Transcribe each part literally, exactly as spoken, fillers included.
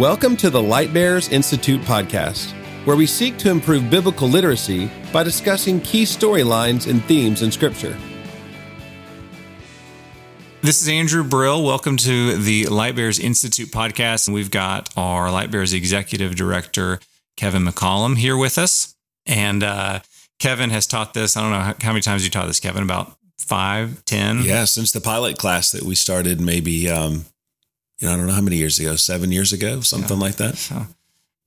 Welcome to the Light Bearers Institute podcast, where we seek to improve biblical literacy by discussing key storylines and themes in Scripture. This is Andrew Brill. Welcome to the Light Bearers Institute podcast. And we've got our Light Bearers Executive Director, Kevin McCollum, here with us. And uh, Kevin has taught this, I don't know how many times you taught this, Kevin, about five, ten? Yeah, since the pilot class that we started maybe, um, you know, I don't know how many years ago, seven years ago, something yeah. like that. So,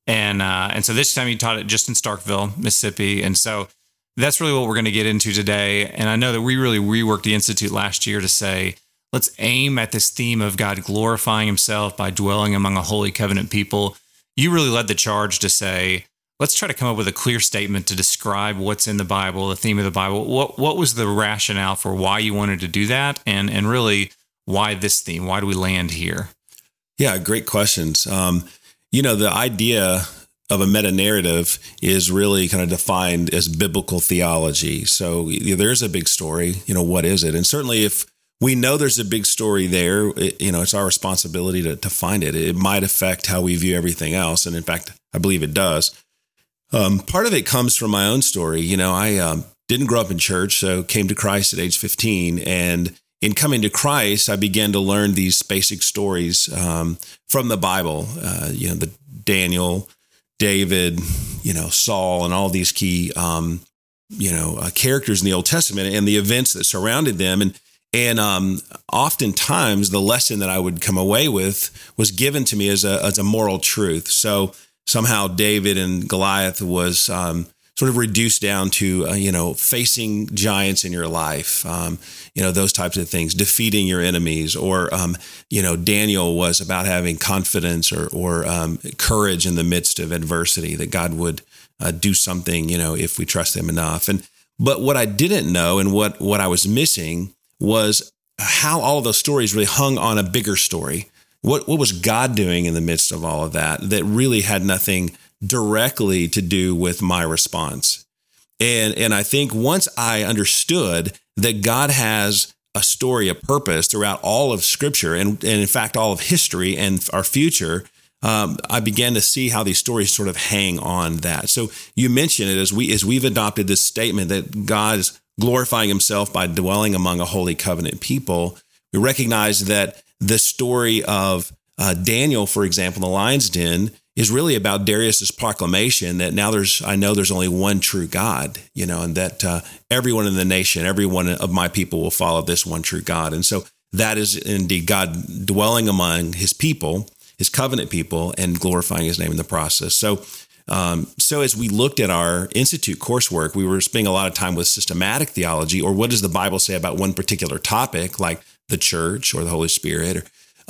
and, uh, and so this time you taught it just in Starkville, Mississippi. And so that's really what we're going to get into today. And I know that we really reworked the Institute last year to say, let's aim at this theme of God glorifying himself by dwelling among a holy covenant people. You really led the charge to say, let's try to come up with a clear statement to describe what's in the Bible, the theme of the Bible. What what was the rationale for why you wanted to do that? And and really, why this theme? Why do we land here? Yeah, great questions. Um, you know, the idea of a meta-narrative is really kind of defined as biblical theology. So you know, there's a big story. You know, what is it? And certainly if we know there's a big story there, it, you know, it's our responsibility to, to find it. It might affect how we view everything else. And in fact, I believe it does. Um, part of it comes from my own story. You know, I um, didn't grow up in church, so came to Christ at age fifteen. And in coming to Christ, I began to learn these basic stories um, from the Bible, uh, you know, the Daniel, David, you know, Saul, and all these key, um, you know, uh, characters in the Old Testament and the events that surrounded them. And And um, oftentimes the lesson that I would come away with was given to me as a as a moral truth. So somehow David and Goliath was um, sort of reduced down to, uh, you know, facing giants in your life, um, you know, those types of things, defeating your enemies, or, um, you know, Daniel was about having confidence or, or um, courage in the midst of adversity, that God would uh, do something, you know, if we trust him enough. And but what I didn't know and what what I was missing was how all of those stories really hung on a bigger story. What what was God doing in the midst of all of that that really had nothing directly to do with my response? And and I think once I understood that God has a story, a purpose throughout all of Scripture and, and in fact, all of history and our future, um, I began to see how these stories sort of hang on that. So you mentioned it as we as we've adopted this statement that God is glorifying himself by dwelling among a holy covenant people. We recognize that the story of uh, Daniel, for example, the lion's den, is really about Darius's proclamation that now there's, I know there's only one true God, you know, and that uh, everyone in the nation, everyone of my people will follow this one true God. And so that is indeed God dwelling among his people, his covenant people, and glorifying his name in the process. So Um, so as we looked at our institute coursework, we were spending a lot of time with systematic theology, or what does the Bible say about one particular topic, like the church or the Holy Spirit. Or,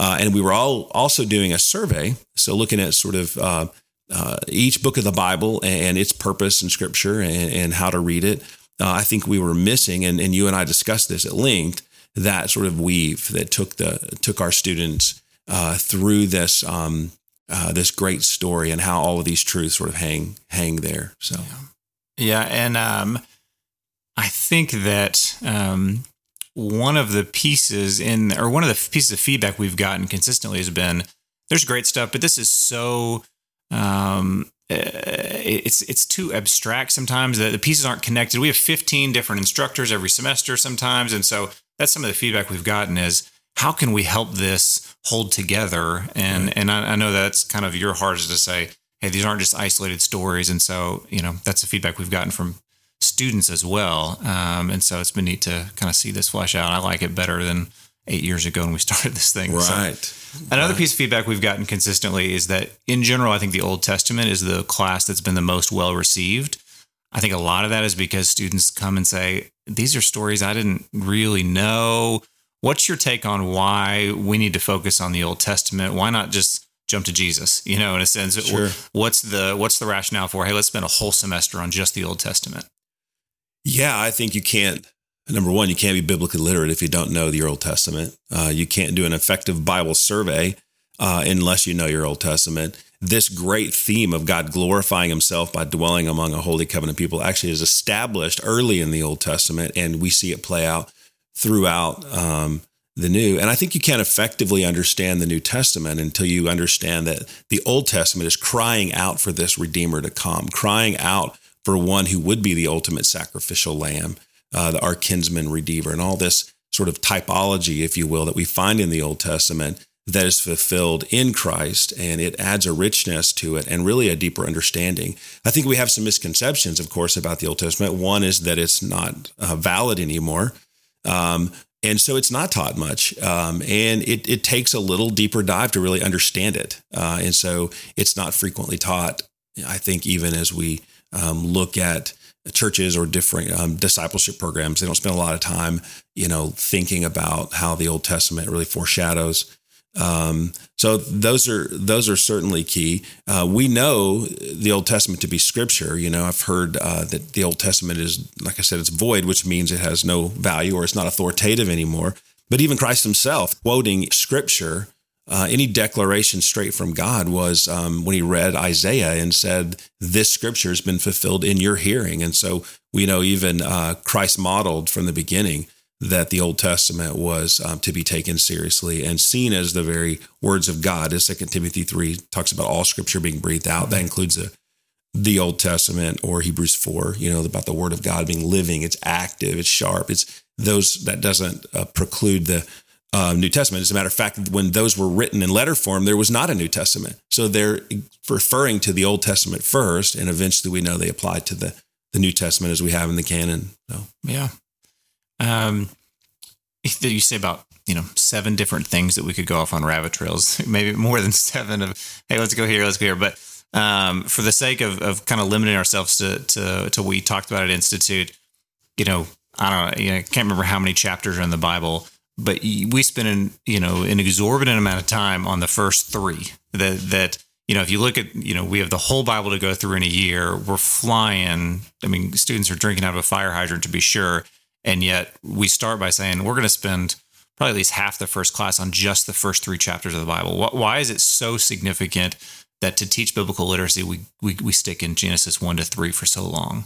uh, and we were all also doing a survey, so looking at sort of uh, uh, each book of the Bible and its purpose in Scripture and, and how to read it. Uh, I think we were missing, and, and you and I discussed this at length, that sort of weave that took the took our students uh, through this um Uh, this great story and how all of these truths sort of hang hang there. So, yeah, yeah and um, I think that um, one of the pieces in, or one of the pieces of feedback we've gotten consistently has been, there's great stuff, but this is so um, it's it's too abstract sometimes. The, the pieces aren't connected. We have fifteen different instructors every semester sometimes, and so that's some of the feedback we've gotten is, how can we help this hold together? And right. and I, I know that's kind of your heart is to say, hey, these aren't just isolated stories. And so, you know, that's the feedback we've gotten from students as well. Um, and so it's been neat to kind of see this flesh out. I like it better than eight years ago when we started this thing. Right. So another right. piece of feedback we've gotten consistently is that in general, I think the Old Testament is the class that's been the most well-received. I think a lot of that is because students come and say, these are stories I didn't really know. What's your take on why we need to focus on the Old Testament? Why not just jump to Jesus? You know, in a sense, sure. what's the what's the rationale for, hey, let's spend a whole semester on just the Old Testament? Yeah, I think you can't, number one, you can't be biblically literate if you don't know your Old Testament. Uh, you can't do an effective Bible survey uh, unless you know your Old Testament. This great theme of God glorifying himself by dwelling among a holy covenant people actually is established early in the Old Testament, and we see it play out throughout um, the new. And I think you can't effectively understand the New Testament until you understand that the Old Testament is crying out for this Redeemer to come, crying out for one who would be the ultimate sacrificial lamb, uh, the, our kinsman Redeemer, and all this sort of typology, if you will, that we find in the Old Testament that is fulfilled in Christ, and it adds a richness to it and really a deeper understanding. I think we have some misconceptions, of course, about the Old Testament. One is that it's not uh, valid anymore, um, and so it's not taught much, um, and it, it takes a little deeper dive to really understand it, uh, and so it's not frequently taught, I think, even as we um, look at churches or different um, discipleship programs. They don't spend a lot of time, you know, thinking about how the Old Testament really foreshadows. Um, so those are, those are certainly key. Uh, we know the Old Testament to be scripture. You know, I've heard, uh, that the Old Testament is, like I said, it's void, which means it has no value or it's not authoritative anymore. But even Christ himself quoting scripture, uh, any declaration straight from God was, um, when he read Isaiah and said, this scripture has been fulfilled in your hearing. And so we know even, uh, Christ modeled from the beginning that the Old Testament was um, to be taken seriously and seen as the very words of God. As Second Timothy three talks about all scripture being breathed out, that includes the, the Old Testament, or Hebrews four, you know, about the word of God being living, it's active, it's sharp. It's those that doesn't uh, preclude the uh, New Testament. As a matter of fact, when those were written in letter form, there was not a New Testament. So they're referring to the Old Testament first, and eventually we know they apply to the, the New Testament as we have in the canon. So yeah. Um, you say about, you know, seven different things that we could go off on rabbit trails, maybe more than seven of, hey, let's go here, let's go here. But, um, for the sake of, of kind of limiting ourselves to, to, to, we talked about at Institute, you know, I don't know, you know, I can't remember how many chapters are in the Bible, but we spend an, you know, an exorbitant amount of time on the first three that, that, you know, if you look at, you know, we have the whole Bible to go through in a year, we're flying. I mean, students are drinking out of a fire hydrant to be sure. And yet we start by saying we're going to spend probably at least half the first class on just the first three chapters of the Bible. Why is it so significant that to teach biblical literacy, we we, we stick in Genesis one to three for so long?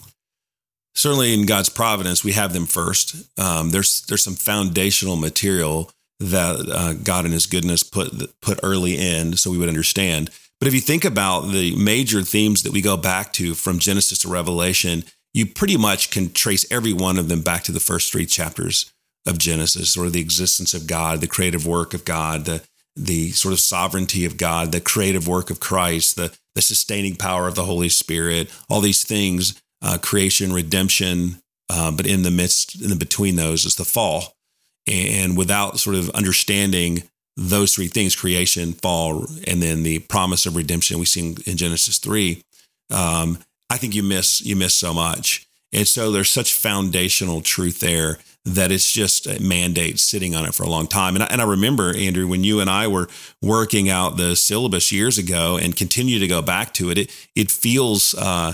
Certainly in God's providence, we have them first. Um, there's there's some foundational material that uh, God in his goodness put put early in so we would understand. But if you think about the major themes that we go back to from Genesis to Revelation, you pretty much can trace every one of them back to the first three chapters of Genesis, or the existence of God, the creative work of God, the the sort of sovereignty of God, the creative work of Christ, the, the sustaining power of the Holy Spirit, all these things, uh, creation, redemption, uh, but in the midst, in the between those is the fall. And without sort of understanding those three things, creation, fall, and then the promise of redemption we see in Genesis three, um, I think you miss you miss so much. And so there's such foundational truth there that it's just a mandate sitting on it for a long time. And I, and I remember, Andrew, when you and I were working out the syllabus years ago and continue to go back to it, it, it feels uh,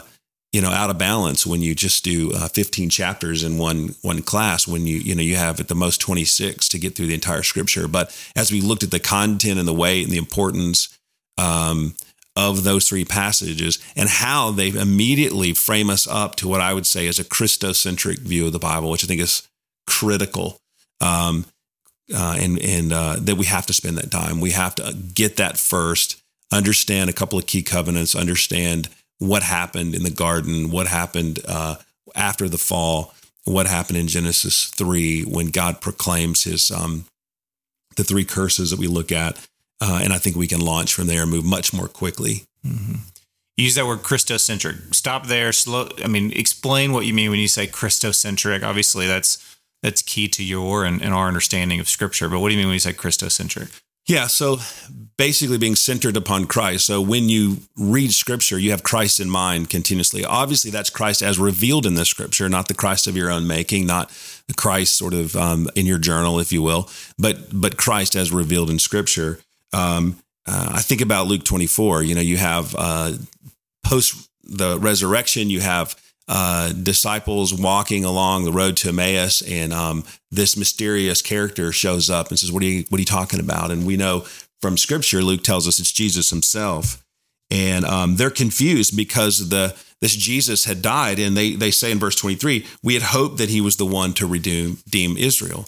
you know, out of balance when you just do uh, fifteen chapters in one one class, when you you know you have at the most twenty-six to get through the entire scripture. But as we looked at the content and the weight and the importance um of those three passages and how they immediately frame us up to what I would say is a Christocentric view of the Bible, which I think is critical, um, uh, and, and uh, that we have to spend that time. We have to get that first, understand a couple of key covenants, understand what happened in the garden, what happened uh, after the fall, what happened in Genesis three when God proclaims his um, the three curses that we look at. Uh, and I think we can launch from there and move much more quickly. Mm-hmm. Use that word Christocentric. Stop there. Slow. I mean, explain what you mean when you say Christocentric. Obviously, that's that's key to your and, and our understanding of Scripture. But what do you mean when you say Christocentric? Yeah, so basically being centered upon Christ. So when you read Scripture, you have Christ in mind continuously. Obviously, that's Christ as revealed in the Scripture, not the Christ of your own making, not the Christ sort of um, in your journal, if you will, but but Christ as revealed in Scripture. Um, uh, I think about Luke twenty-four, you know, you have uh, post the resurrection, you have uh, disciples walking along the road to Emmaus, and um, this mysterious character shows up and says, what are you, what are you talking about? And we know from Scripture, Luke tells us it's Jesus himself. And um, they're confused because the this Jesus had died. And they, they say in verse twenty-three, we had hoped that he was the one to redeem, redeem Israel.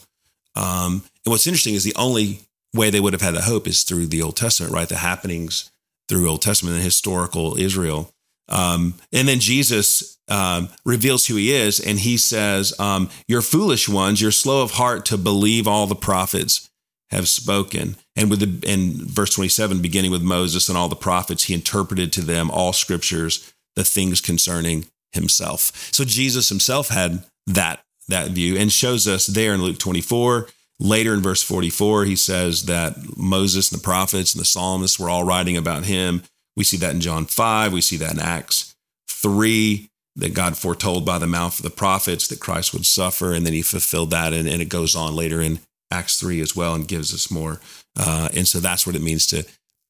Um, and what's interesting is the only way they would have had that hope is through the Old Testament, right? The happenings through Old Testament and historical Israel. Um, and then Jesus um, reveals who he is, and he says, um, you're foolish ones, you're slow of heart to believe all the prophets have spoken. And with the, in verse twenty-seven, beginning with Moses and all the prophets, he interpreted to them all scriptures, the things concerning himself. So Jesus himself had that that view and shows us there in Luke twenty-four. Later in verse forty-four, he says that Moses and the prophets and the psalmists were all writing about him. We see that in John five. We see that in Acts three, that God foretold by the mouth of the prophets that Christ would suffer, and then he fulfilled that. And, and it goes on later in Acts three as well and gives us more. Uh, and so that's what it means to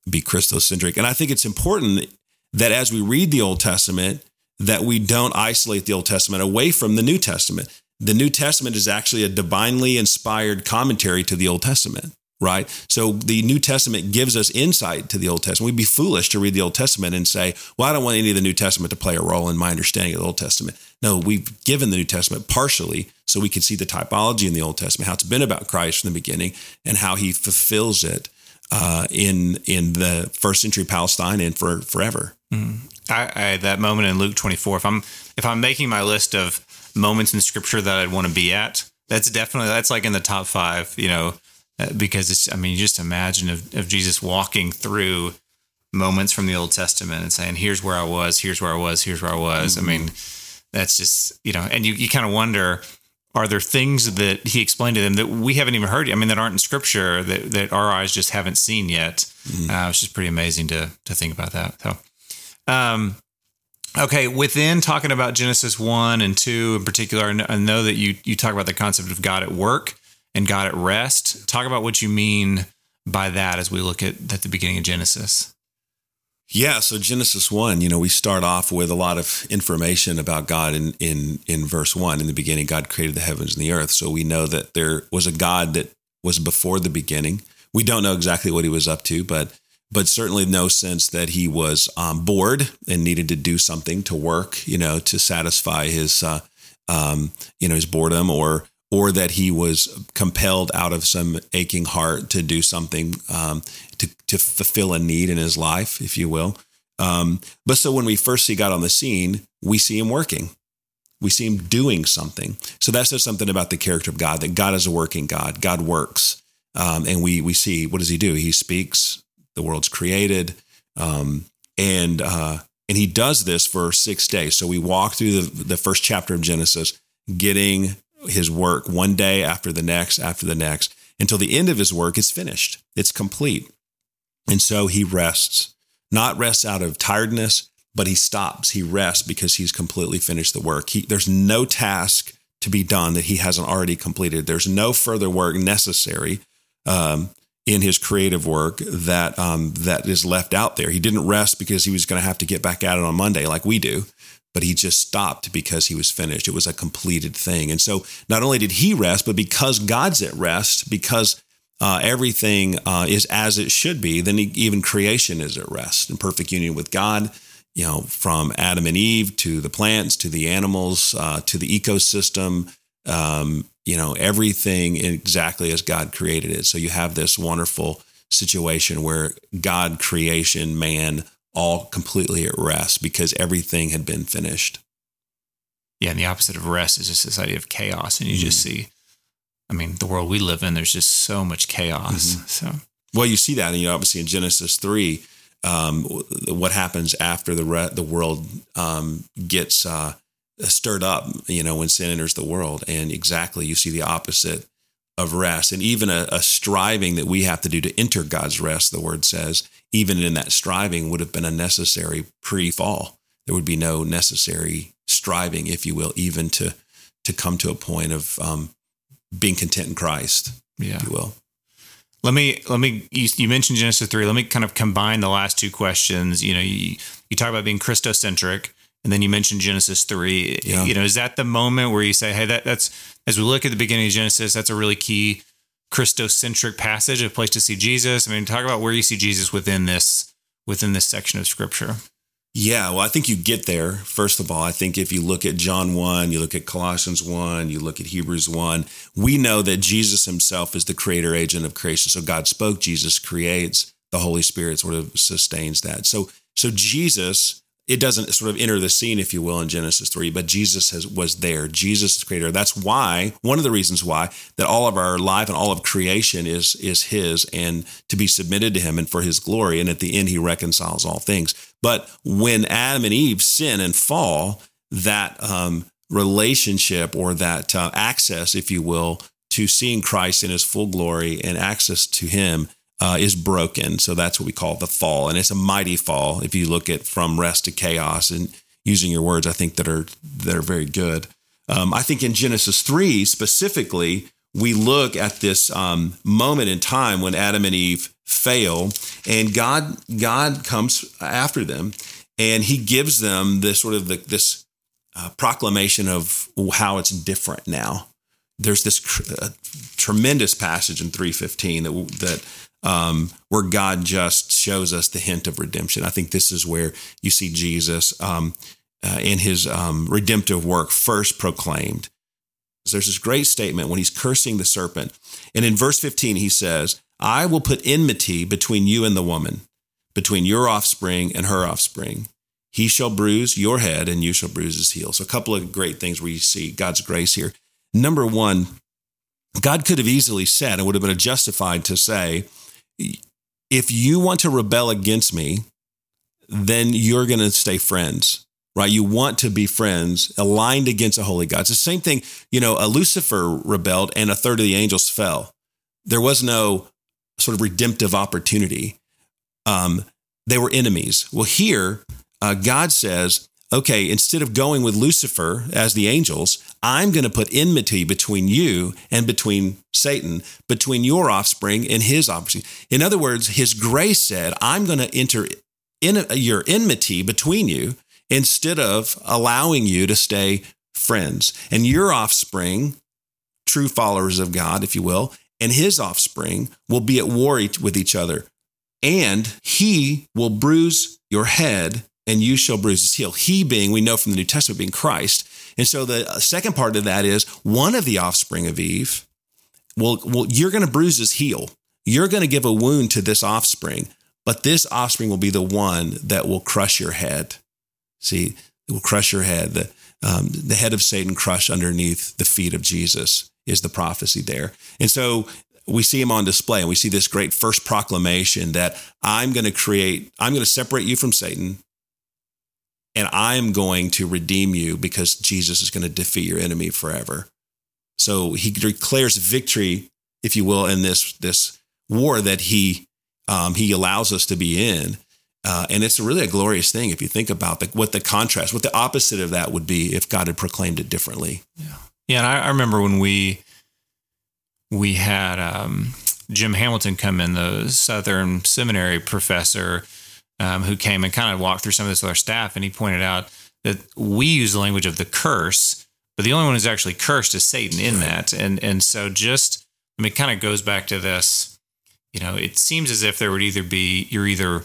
be Christocentric. And I think it's important that as we read the Old Testament, that we don't isolate the Old Testament away from the New Testament. The New Testament is actually a divinely inspired commentary to the Old Testament, right? So the New Testament gives us insight to the Old Testament. We'd be foolish to read the Old Testament and say, well, I don't want any of the New Testament to play a role in my understanding of the Old Testament. No, we've given the New Testament partially so we can see the typology in the Old Testament, how it's been about Christ from the beginning and how he fulfills it uh, in in the first century Palestine and for forever. Mm. I, I that moment in Luke twenty-four, if I'm if I'm making my list of moments in scripture that I'd want to be at, that's definitely, that's like in the top five, you know, because it's, I mean, just imagine of, of Jesus walking through moments from the Old Testament and saying, here's where I was, here's where I was, here's where I was. Mm-hmm. I mean, that's just, you know, and you, you kind of wonder, are there things that he explained to them that we haven't even heard? I mean, that aren't in scripture that, that our eyes just haven't seen yet. Mm-hmm. Uh, it's just pretty amazing to, to think about that. So, um, Okay, within talking about Genesis one and two in particular, I know that you, you talk about the concept of God at work and God at rest. Talk about what you mean by that as we look at, at the beginning of Genesis. Yeah, so Genesis one, you know, we start off with a lot of information about God in, in, in verse one. In the beginning, God created the heavens and the earth. So we know that there was a God that was before the beginning. We don't know exactly what he was up to, but but certainly no sense that he was um, bored and needed to do something to work, you know, to satisfy his, uh, um, you know, his boredom, or or that he was compelled out of some aching heart to do something um, to to fulfill a need in his life, if you will. Um, but so when we first see God on the scene, we see him working. We see him doing something. So that says something about the character of God, that God is a working God. God works. Um, and we we see, what does he do? He speaks. The world's created, um, and uh, and he does this for six days. So we walk through the, the first chapter of Genesis, getting his work one day after the next, after the next, until the end of his work is finished. It's complete. And so he rests, not rests out of tiredness, but he stops. He rests because he's completely finished the work. He, there's no task to be done that he hasn't already completed. There's no further work necessary Um in his creative work that um, that is left out there. He didn't rest because he was going to have to get back at it on Monday like we do, but he just stopped because he was finished. It was a completed thing. And so not only did he rest, but because God's at rest, because uh, everything uh, is as it should be, then he, even creation is at rest in perfect union with God, you know, from Adam and Eve to the plants, to the animals, uh, to the ecosystem, um, you know, everything exactly as God created it. So you have this wonderful situation where God, creation, man, all completely at rest because everything had been finished. Yeah, and the opposite of rest is just this idea of chaos. And you mm-hmm. just see, I mean, the world we live in, there's just so much chaos. Mm-hmm. So, well, you see that, and you know, obviously in Genesis three, um, what happens after the re- the world um, gets uh stirred up, you know, when sin enters the world. And exactly, you see the opposite of rest, and even a, a striving that we have to do to enter God's rest, the word says, even in that striving would have been unnecessary pre-fall. There would be no necessary striving, if you will, even to to come to a point of um, being content in Christ, yeah. if you will. Let me, let me, you, you mentioned Genesis three. Let me kind of combine the last two questions. You know, you, you talk about being Christocentric, and then you mentioned Genesis three, yeah. you know, is that the moment where you say, hey, that that's, as we look at the beginning of Genesis, that's a really key Christocentric passage, a place to see Jesus. I mean, talk about where you see Jesus within this, within this section of scripture. Yeah, well, I think you get there, first of all. I think if you look at John one, you look at Colossians one, you look at Hebrews one, we know that Jesus himself is the creator agent of creation. So God spoke, Jesus creates, the Holy Spirit sort of sustains that. So so Jesus, it doesn't sort of enter the scene, if you will, in Genesis three, but Jesus has, was there. Jesus is creator. That's why, one of the reasons why, that all of our life and all of creation is, is his, and to be submitted to him and for his glory. And at the end, he reconciles all things. But when Adam and Eve sin and fall, that um, relationship or that uh, access, if you will, to seeing Christ in his full glory and access to him uh, is broken. So that's what we call the fall. And it's a mighty fall if you look at from rest to chaos, and using your words, I think, that are that are very good. Um, I think in Genesis three specifically, we look at this um, moment in time when Adam and Eve fail, and God God comes after them, and he gives them this sort of the, this uh, proclamation of how it's different now. There's this tr- uh, tremendous passage in three fifteen that that um, where God just shows us the hint of redemption. I think this is where you see Jesus um, uh, in his um, redemptive work first proclaimed. So there's this great statement when he's cursing the serpent, and in verse fifteen he says, "I will put enmity between you and the woman, between your offspring and her offspring. He shall bruise your head and you shall bruise his heel." So a couple of great things where you see God's grace here. Number one, God could have easily said, and would have been justified to say, if you want to rebel against me, then you're going to stay friends, right? You want to be friends aligned against a holy God. It's the same thing, you know, a Lucifer rebelled and a third of the angels fell. There was no sort of redemptive opportunity. Um, they were enemies. Well, here, uh, God says, okay, instead of going with Lucifer as the angels, I'm going to put enmity between you and between Satan, between your offspring and his offspring. In other words, his grace said, I'm going to enter in your enmity between you instead of allowing you to stay friends. And your offspring, true followers of God, if you will, and his offspring will be at war with each other, and he will bruise your head and you shall bruise his heel. He being, we know from the New Testament, being Christ. And so the second part of that is one of the offspring of Eve, well, well you're going to bruise his heel. You're going to give a wound to this offspring, but this offspring will be the one that will crush your head. See, it will crush your head. The, um, the head of Satan crushed underneath the feet of Jesus is the prophecy there. And so we see him on display, and we see this great first proclamation that I'm going to create, I'm going to separate you from Satan, and I'm going to redeem you because Jesus is going to defeat your enemy forever. So he declares victory, if you will, in this, this war that he, um, he allows us to be in. Uh, and it's really a glorious thing if you think about the, what the contrast, what the opposite of that would be if God had proclaimed it differently. Yeah. Yeah, and I, I remember when we we had um, Jim Hamilton come in, the Southern Seminary professor, um, who came and kind of walked through some of this with our staff, and he pointed out that we use the language of the curse, but the only one who's actually cursed is Satan in that. And and so just, I mean, it kind of goes back to this, you know, it seems as if there would either be, you're either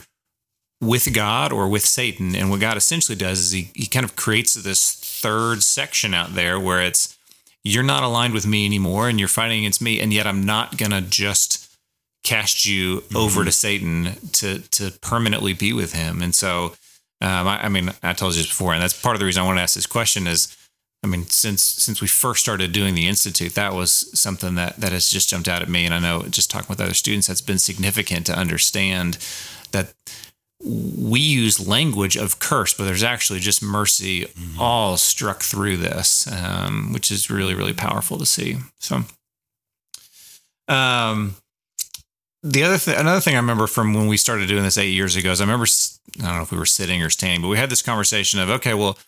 with God or with Satan, and what God essentially does is he he kind of creates this third section out there where it's, you're not aligned with me anymore and you're fighting against me, and yet I'm not going to just cast you mm-hmm. over to Satan to to permanently be with him. And so, um, I, I mean, I told you this before, and that's part of the reason I want to ask this question is, I mean, since since we first started doing the Institute, that was something that, that has just jumped out at me. And I know just talking with other students, that's been significant to understand that we use language of curse, but there's actually just mercy mm-hmm. all struck through this, um, which is really, really powerful to see. So, um, the other thing, another thing I remember from when we started doing this eight years ago is I remember, I don't know if we were sitting or standing, but we had this conversation of, okay, well,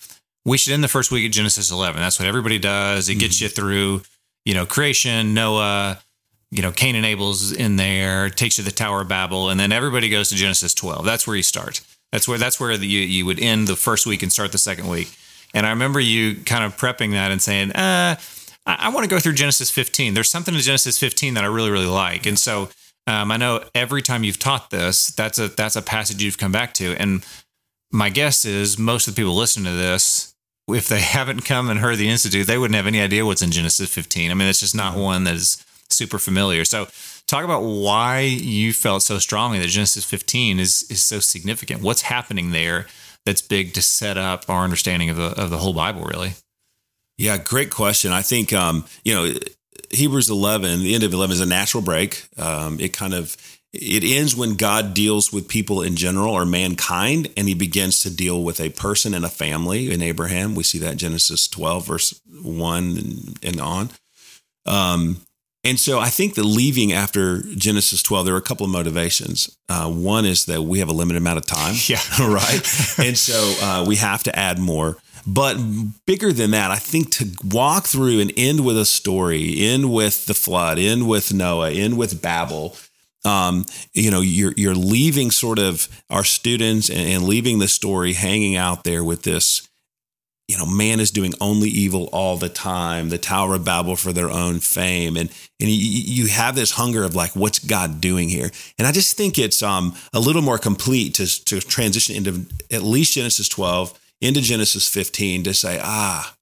we should end the first week at Genesis eleven. That's what everybody does. It mm-hmm. gets you through, you know, creation, Noah, you know, Cain and Abel's in there, takes you to the Tower of Babel, and then everybody goes to Genesis twelve. That's where you start. That's where that's where the, you, you would end the first week and start the second week. And I remember you kind of prepping that and saying, uh, I, I want to go through Genesis fifteen. There's something in Genesis fifteen that I really, really like. And so um, I know every time you've taught this, that's a that's a passage you've come back to. And my guess is most of the people listening to this, if they haven't come and heard the Institute, they wouldn't have any idea what's in Genesis fifteen. I mean, it's just not one that is super familiar. So talk about why you felt so strongly that Genesis fifteen is is so significant. What's happening there that's big to set up our understanding of the, of the whole Bible, really? Yeah, great question. I think, um, you know, Hebrews eleven, the end of eleven is a natural break. Um, it kind of, it ends when God deals with people in general or mankind, and he begins to deal with a person and a family in Abraham. We see that in Genesis twelve, verse one and on. Um, and so I think the leaving after Genesis twelve, there are a couple of motivations. Uh, one is that we have a limited amount of time. Yeah. Right. And so uh, we have to add more. But bigger than that, I think to walk through and end with a story, end with the flood, end with Noah, end with Babel, um, you know, you're you're leaving sort of our students and, and leaving the story hanging out there with this, you know, man is doing only evil all the time, the Tower of Babel for their own fame. And and you, you have this hunger of like, what's God doing here? And I just think it's um, a little more complete to, to transition into at least Genesis twelve, into Genesis fifteen to say, ah,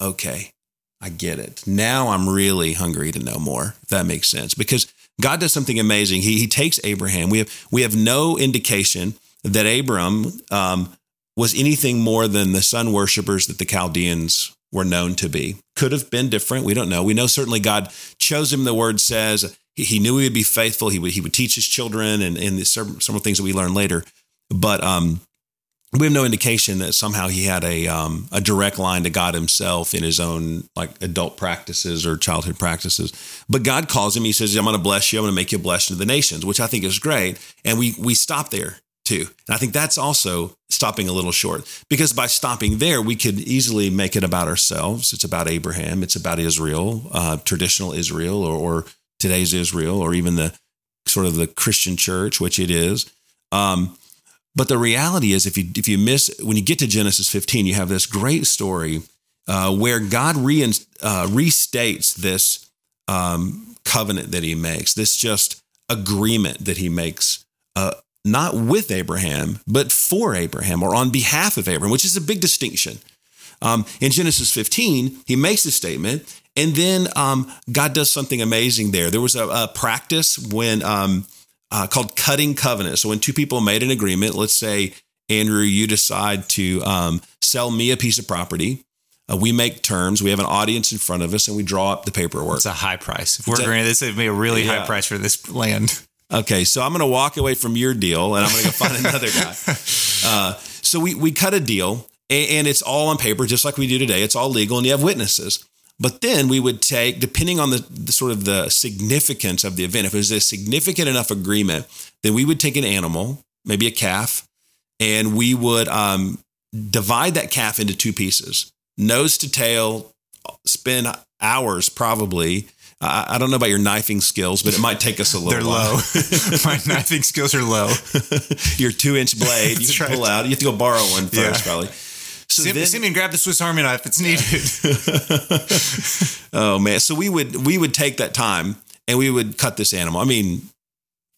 okay, I get it. Now I'm really hungry to know more, if that makes sense. Because God does something amazing. He he takes Abraham. We have we have no indication that Abram um, was anything more than the sun worshipers that the Chaldeans were known to be. Could have been different. We don't know. We know certainly God chose him, the word says. He, he knew he would be faithful. He would, he would teach his children and, and some, some of the things that we learn later. But um we have no indication that somehow he had a um, a direct line to God himself in his own like adult practices or childhood practices. But God calls him. He says, I'm going to bless you. I'm going to make you a blessing to the nations, which I think is great. And we we stop there, too. And I think that's also stopping a little short, because by stopping there, we could easily make it about ourselves. It's about Abraham. It's about Israel, uh, traditional Israel or, or today's Israel, or even the sort of the Christian church, which it is. Um But the reality is, if you if you miss, when you get to Genesis fifteen, you have this great story uh, where God re, uh, restates this um, covenant that he makes, this just agreement that he makes, uh, not with Abraham, but for Abraham or on behalf of Abraham, which is a big distinction. Um, in Genesis fifteen, he makes a statement, and then um, God does something amazing there. There was a, a practice when... Um, Uh, called cutting covenant. So when two people made an agreement, let's say, Andrew, you decide to um, sell me a piece of property. Uh, we make terms. We have an audience in front of us, and we draw up the paperwork. It's a high price. If we're agreeing, this would be a really yeah. high price for this land. Okay, so I'm going to walk away from your deal, and I'm going to go find another guy. Uh, so we we cut a deal, and, and it's all on paper, just like we do today. It's all legal, and you have witnesses. But then we would take, depending on the, the sort of the significance of the event, if it was a significant enough agreement, then we would take an animal, maybe a calf, and we would um, divide that calf into two pieces, nose to tail, spend hours probably. I, I don't know about your knifing skills, but it might take us a little They're while. Low. My knifing skills are low. Your two-inch blade, you can pull out. You have to go borrow one first yeah. probably. So Sim, then, Simeon, grab the Swiss Army knife. It's needed. Oh, man. So we would we would take that time and we would cut this animal. I mean,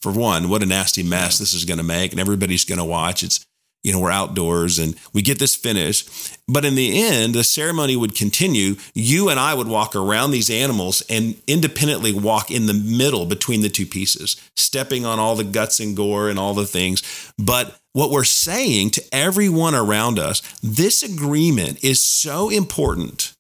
for one, what a nasty mess yeah. this is going to make. And everybody's going to watch. It's, you know, we're outdoors and we get this finished. But in the end, the ceremony would continue. You and I would walk around these animals and independently walk in the middle between the two pieces, stepping on all the guts and gore and all the things. But what we're saying to everyone around us, this agreement is so important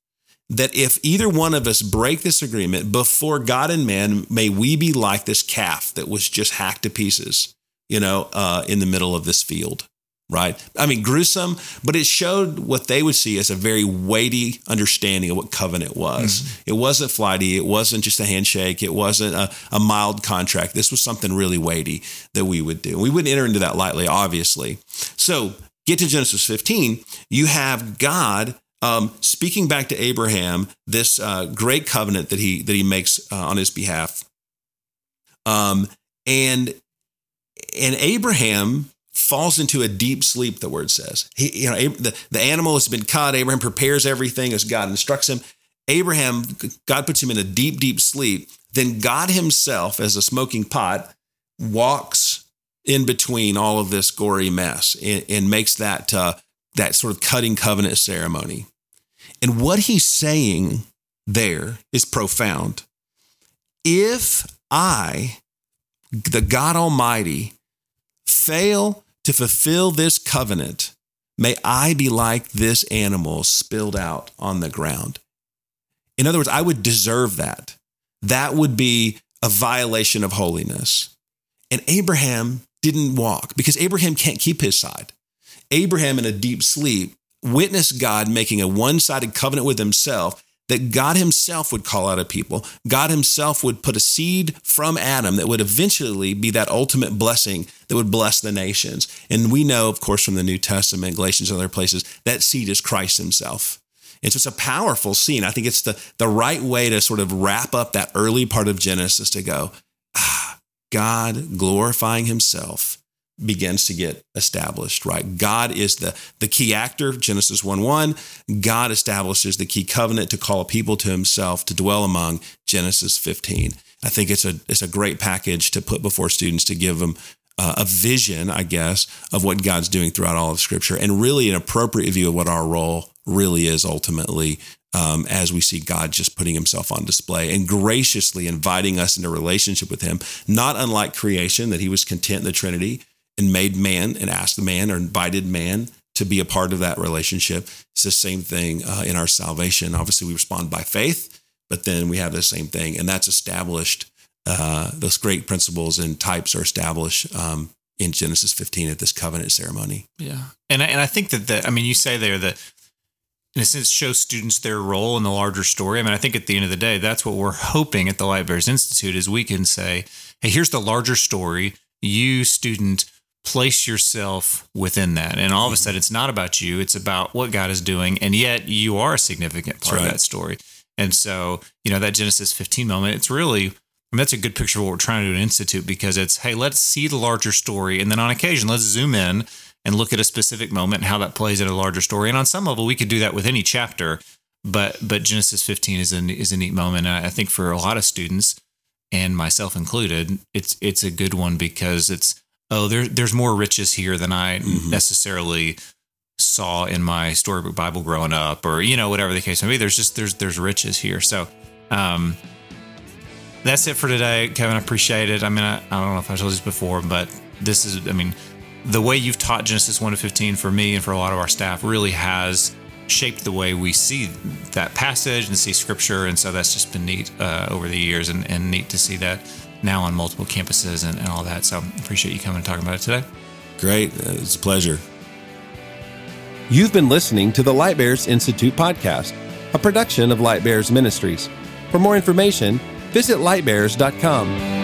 that if either one of us break this agreement before God and man, may we be like this calf that was just hacked to pieces, you know, uh, in the middle of this field. Right. I mean, gruesome, but it showed what they would see as a very weighty understanding of what covenant was. Mm-hmm. It wasn't flighty. It wasn't just a handshake. It wasn't a, a mild contract. This was something really weighty that we would do. We wouldn't enter into that lightly, obviously. So get to Genesis fifteen. You have God um, speaking back to Abraham, this uh, great covenant that he that he makes uh, on his behalf. Um, and and Abraham falls into a deep sleep, the word says. He, you know, the, the animal has been cut. Abraham prepares everything as God instructs him. Abraham, God puts him in a deep, deep sleep. Then God himself, as a smoking pot, walks in between all of this gory mess, and, and makes that uh, that sort of cutting covenant ceremony. And what he's saying there is profound. If I, the God Almighty, fail to fulfill this covenant, may I be like this animal spilled out on the ground. In other words, I would deserve that. That would be a violation of holiness. And Abraham didn't walk, because Abraham can't keep his side. Abraham, in a deep sleep, witnessed God making a one-sided covenant with himself, that God himself would call out a people. God himself would put a seed from Adam that would eventually be that ultimate blessing that would bless the nations. And we know, of course, from the New Testament, Galatians and other places, that seed is Christ himself. And so it's a powerful scene. I think it's the, the right way to sort of wrap up that early part of Genesis, to go, ah, God glorifying himself begins to get established, right? God is the, the key actor, Genesis one one. God establishes the key covenant to call people to himself to dwell among, Genesis fifteen. I think it's a it's a great package to put before students, to give them uh, a vision, I guess, of what God's doing throughout all of Scripture, and really an appropriate view of what our role really is ultimately, um, as we see God just putting himself on display and graciously inviting us into relationship with him, not unlike creation, that he was content in the Trinity, and made man and asked the man, or invited man, to be a part of that relationship. It's the same thing uh, in our salvation. Obviously, we respond by faith, but then we have the same thing. And that's established. Uh, those great principles and types are established um, in Genesis fifteen at this covenant ceremony. Yeah. And I, and I think that, the, I mean, you say there that, in a sense, show students their role in the larger story. I mean, I think at the end of the day, that's what we're hoping at the Light Bearers Institute, is we can say, hey, here's the larger story. You, student, place yourself within that. And all of a sudden, it's not about you. It's about what God is doing. And yet you are a significant part, right, of that story. And so, you know, that Genesis fifteen moment, it's really, I mean, that's a good picture of what we're trying to do at Institute, because it's, hey, let's see the larger story. And then on occasion, let's zoom in and look at a specific moment and how that plays in a larger story. And on some level, we could do that with any chapter. But but Genesis fifteen is a, is a neat moment. And I think for a lot of students, and myself included, it's it's a good one, because it's, oh, there, there's more riches here than I mm-hmm. necessarily saw in my storybook Bible growing up, or, you know, whatever the case may be. There's just, there's, there's riches here. So um, that's it for today, Kevin. I appreciate it. I mean, I, I don't know if I told this before, but this is, I mean, the way you've taught Genesis one to fifteen for me and for a lot of our staff really has shaped the way we see that passage and see Scripture. And so that's just been neat uh, over the years, and, and neat to see that now on multiple campuses and, and all that. So appreciate you coming and talking about it today. Great. It's a pleasure. You've been listening to the Light Bearers Institute podcast, a production of Light Bearers Ministries. For more information, visit light bearers dot com.